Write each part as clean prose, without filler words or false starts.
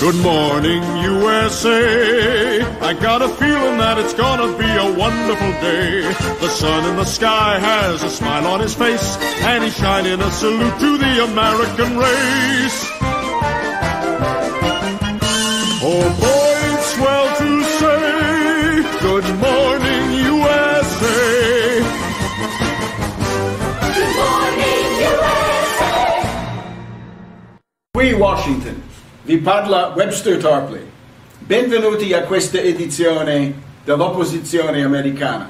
Good morning, USA. I got a feeling that it's gonna be a wonderful day. The sun in the sky has a smile on his face, and he's shining a salute to the American race. Oh boy, it's swell to say, good morning, USA. Good morning, USA. Qui Washington. Vi parla Webster Tarpley. Benvenuti a questa edizione dell'Opposizione Americana.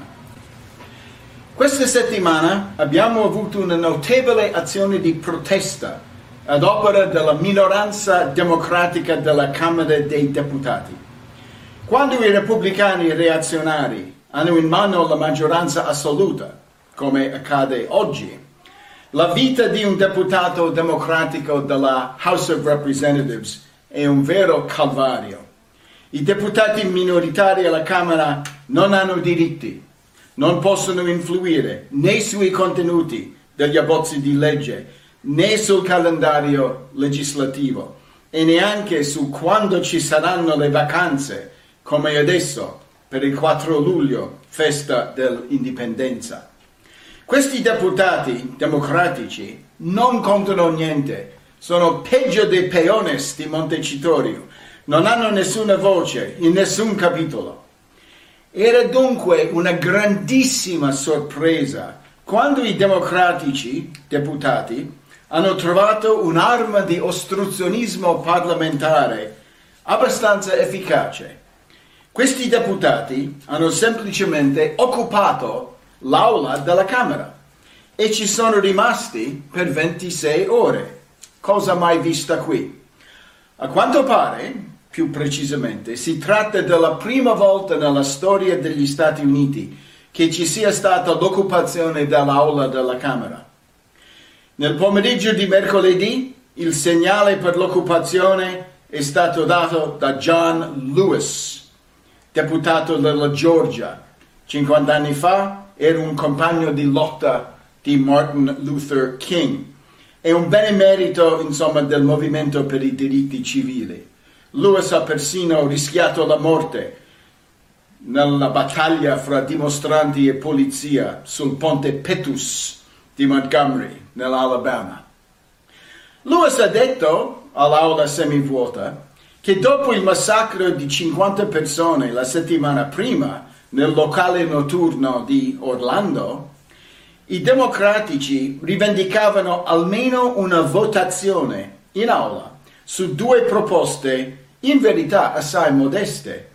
Questa settimana abbiamo avuto una notevole azione di protesta ad opera della minoranza democratica della Camera dei Deputati. Quando i repubblicani reazionari hanno in mano la maggioranza assoluta, come accade oggi, la vita di un deputato democratico della House of Representatives è un vero calvario. I deputati minoritari alla Camera non hanno diritti, non possono influire né sui contenuti degli abbozzi di legge, né sul calendario legislativo e neanche su quando ci saranno le vacanze, come adesso per il 4 luglio, festa dell'indipendenza. Questi deputati democratici non contano niente, sono peggio dei peones di Montecitorio, non hanno nessuna voce in nessun capitolo. Era dunque una grandissima sorpresa quando i democratici deputati hanno trovato un'arma di ostruzionismo parlamentare abbastanza efficace. Questi deputati hanno semplicemente occupato l'Aula della Camera e ci sono rimasti per 26 ore, cosa mai vista qui. A quanto pare, più precisamente, si tratta della prima volta nella storia degli Stati Uniti che ci sia stata l'occupazione dell'Aula della Camera. Nel pomeriggio di mercoledì il segnale per l'occupazione è stato dato da John Lewis, deputato della Georgia. 50 anni fa era un compagno di lotta di Martin Luther King. È un benemerito, insomma, del movimento per i diritti civili. Lewis ha persino rischiato la morte nella battaglia fra dimostranti e polizia sul ponte Pettus di Montgomery, nell'Alabama. Lewis ha detto all'aula semivuota che dopo il massacro di 50 persone la settimana prima nel locale notturno di Orlando, i democratici rivendicavano almeno una votazione in aula su due proposte in verità assai modeste.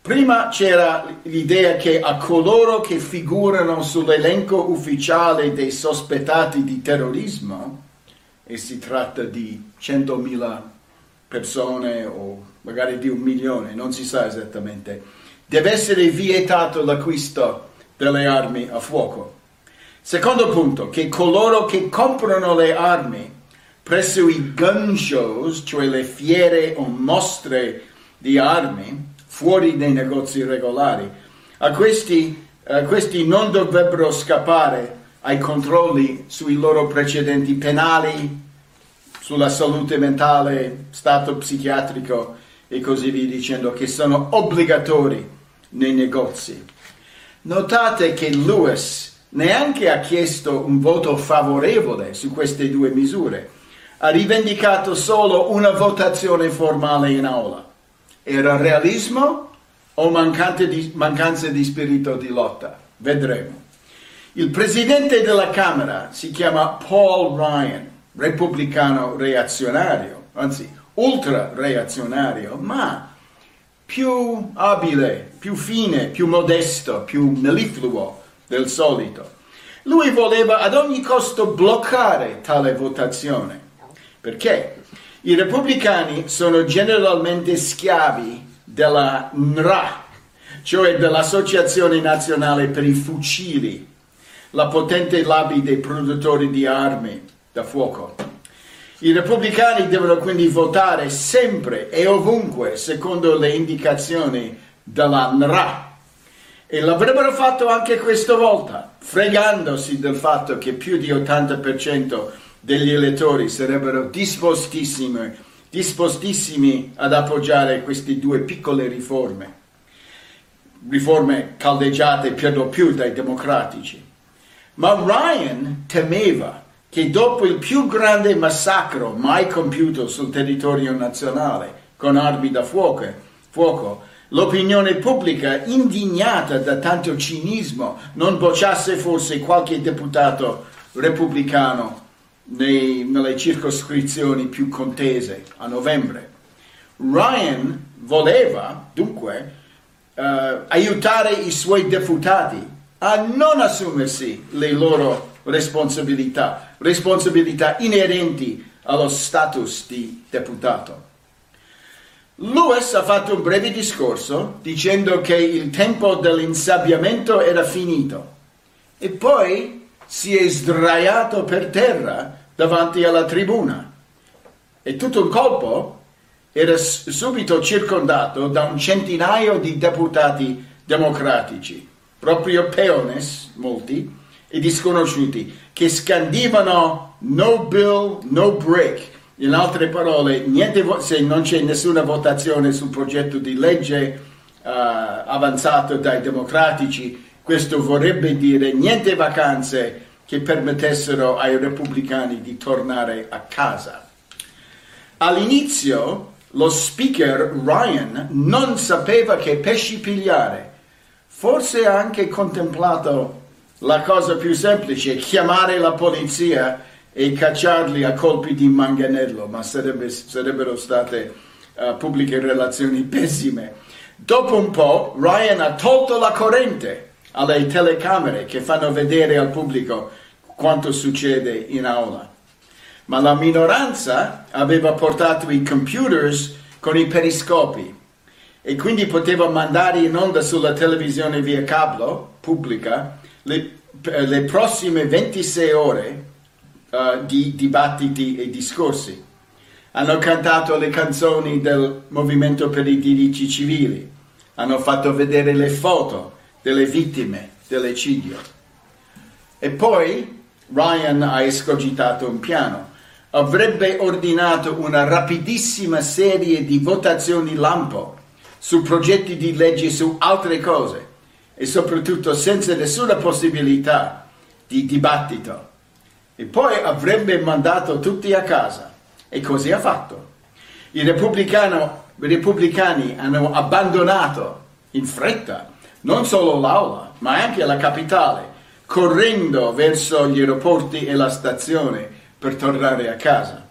Prima c'era l'idea che a coloro che figurano sull'elenco ufficiale dei sospettati di terrorismo, e si tratta di 100.000 persone o magari di 1 milione, non si sa esattamente, deve essere vietato l'acquisto delle armi a fuoco. Secondo punto, che coloro che comprano le armi presso i gun shows, cioè le fiere o mostre di armi, fuori dai negozi regolari, a questi non dovrebbero scappare ai controlli sui loro precedenti penali, sulla salute mentale, stato psichiatrico e così via dicendo, che sono obbligatori nei negozi. Notate che Lewis neanche ha chiesto un voto favorevole su queste due misure, ha rivendicato solo una votazione formale in aula. Era realismo o mancanza di spirito di lotta? Vedremo. Il presidente della Camera si chiama Paul Ryan, repubblicano reazionario, anzi ultra-reazionario, ma più abile, più fine, più modesto, più mellifluo del solito. Lui voleva ad ogni costo bloccare tale votazione, perché i repubblicani sono generalmente schiavi della NRA, cioè dell'Associazione Nazionale per i Fucili, la potente lobby dei produttori di armi da fuoco. I repubblicani devono quindi votare sempre e ovunque secondo le indicazioni della NRA. E l'avrebbero fatto anche questa volta, fregandosi del fatto che più di 80% degli elettori sarebbero dispostissimi dispostissimi ad appoggiare queste due piccole riforme caldeggiate per lo più dai democratici. Ma Ryan temeva che dopo il più grande massacro mai compiuto sul territorio nazionale con armi da fuoco, l'opinione pubblica, indignata da tanto cinismo, non bocciasse forse qualche deputato repubblicano nelle circoscrizioni più contese a novembre. Ryan voleva, dunque, aiutare i suoi deputati a non assumersi le loro responsabilità inerenti allo status di deputato. Lewis ha fatto un breve discorso dicendo che il tempo dell'insabbiamento era finito e poi si è sdraiato per terra davanti alla tribuna e tutto il colpo era subito circondato da un centinaio di deputati democratici, proprio peones, molti, e disconosciuti, che scandivano "no bill, no break". In altre parole, se non c'è nessuna votazione sul progetto di legge avanzato dai democratici, questo vorrebbe dire niente vacanze che permettessero ai repubblicani di tornare a casa. All'inizio lo speaker Ryan non sapeva che pesci pigliare, forse ha anche contemplato la cosa più semplice, chiamare la polizia e cacciarli a colpi di manganello, ma sarebbero state pubbliche relazioni pessime. Dopo un po' Ryan ha tolto la corrente alle telecamere che fanno vedere al pubblico quanto succede in aula. Ma la minoranza aveva portato i computers con i periscopi e quindi poteva mandare in onda sulla televisione via cablo pubblica le prossime 26 ore di dibattiti e discorsi. Hanno cantato le canzoni del Movimento per i diritti civili, hanno fatto vedere le foto delle vittime dell'eccidio. E poi Ryan ha escogitato un piano. Avrebbe ordinato una rapidissima serie di votazioni lampo su progetti di legge su altre cose e soprattutto senza nessuna possibilità di dibattito. E poi avrebbe mandato tutti a casa. E così ha fatto. I repubblicani hanno abbandonato in fretta non solo l'aula, ma anche la capitale, correndo verso gli aeroporti e la stazione per tornare a casa.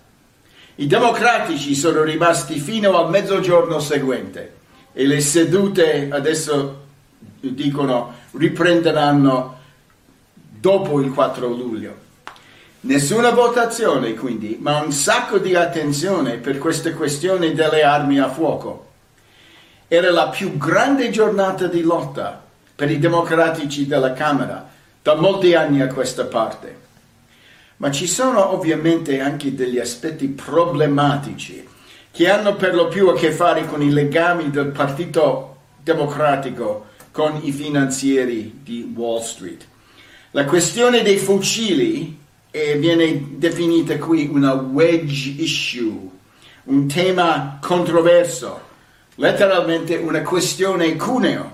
I democratici sono rimasti fino al mezzogiorno seguente e le sedute, adesso dicono, riprenderanno dopo il 4 luglio. Nessuna votazione quindi, ma un sacco di attenzione per questa questione delle armi a fuoco. Era la più grande giornata di lotta per i democratici della Camera da molti anni a questa parte. Ma ci sono ovviamente anche degli aspetti problematici che hanno per lo più a che fare con i legami del Partito Democratico con i finanzieri di Wall Street. La questione dei fucili e viene definita qui una wedge issue, un tema controverso, letteralmente una questione cuneo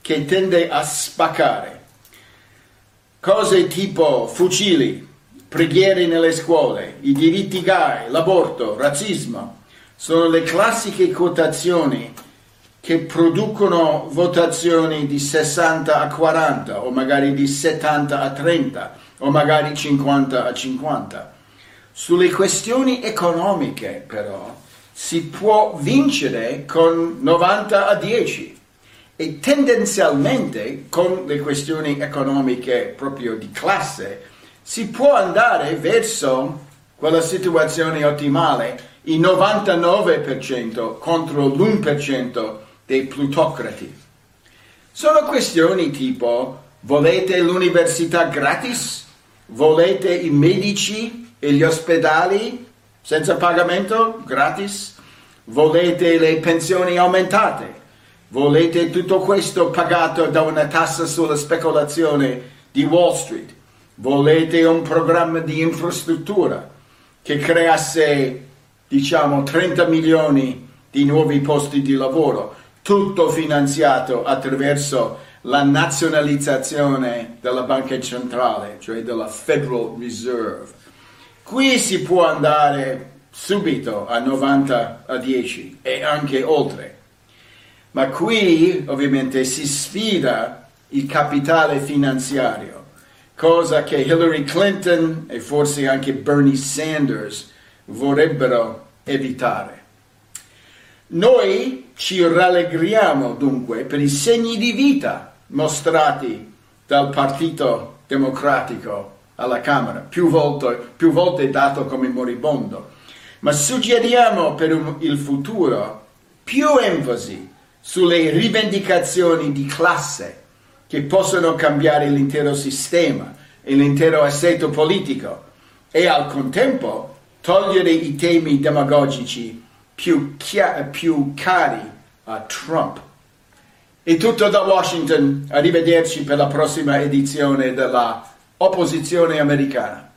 che tende a spaccare. Cose tipo fucili, preghiere nelle scuole, i diritti gay, l'aborto, razzismo, sono le classiche quotazioni che producono votazioni di 60 a 40 o magari di 70 a 30 o magari 50 a 50. Sulle questioni economiche però si può vincere con 90 a 10 e tendenzialmente con le questioni economiche proprio di classe si può andare verso quella situazione ottimale, il 99% contro l'1% dei plutocrati. Sono questioni tipo: volete l'università gratis? Volete i medici e gli ospedali senza pagamento gratis? Volete le pensioni aumentate? Volete tutto questo pagato da una tassa sulla speculazione di Wall Street? Volete un programma di infrastruttura che creasse diciamo 30 milioni di nuovi posti di lavoro, tutto finanziato attraverso la nazionalizzazione della banca centrale, cioè della Federal Reserve. Qui si può andare subito a 90-10 e anche oltre, ma qui ovviamente si sfida il capitale finanziario, cosa che Hillary Clinton e forse anche Bernie Sanders vorrebbero evitare. Noi ci rallegriamo dunque per i segni di vita mostrati dal Partito Democratico alla Camera, più volte dato come moribondo, ma suggeriamo per il futuro più enfasi sulle rivendicazioni di classe che possono cambiare l'intero sistema e l'intero assetto politico, e al contempo togliere i temi demagogici più cari a Trump. È tutto da Washington, arrivederci per la prossima edizione della Opposizione Americana.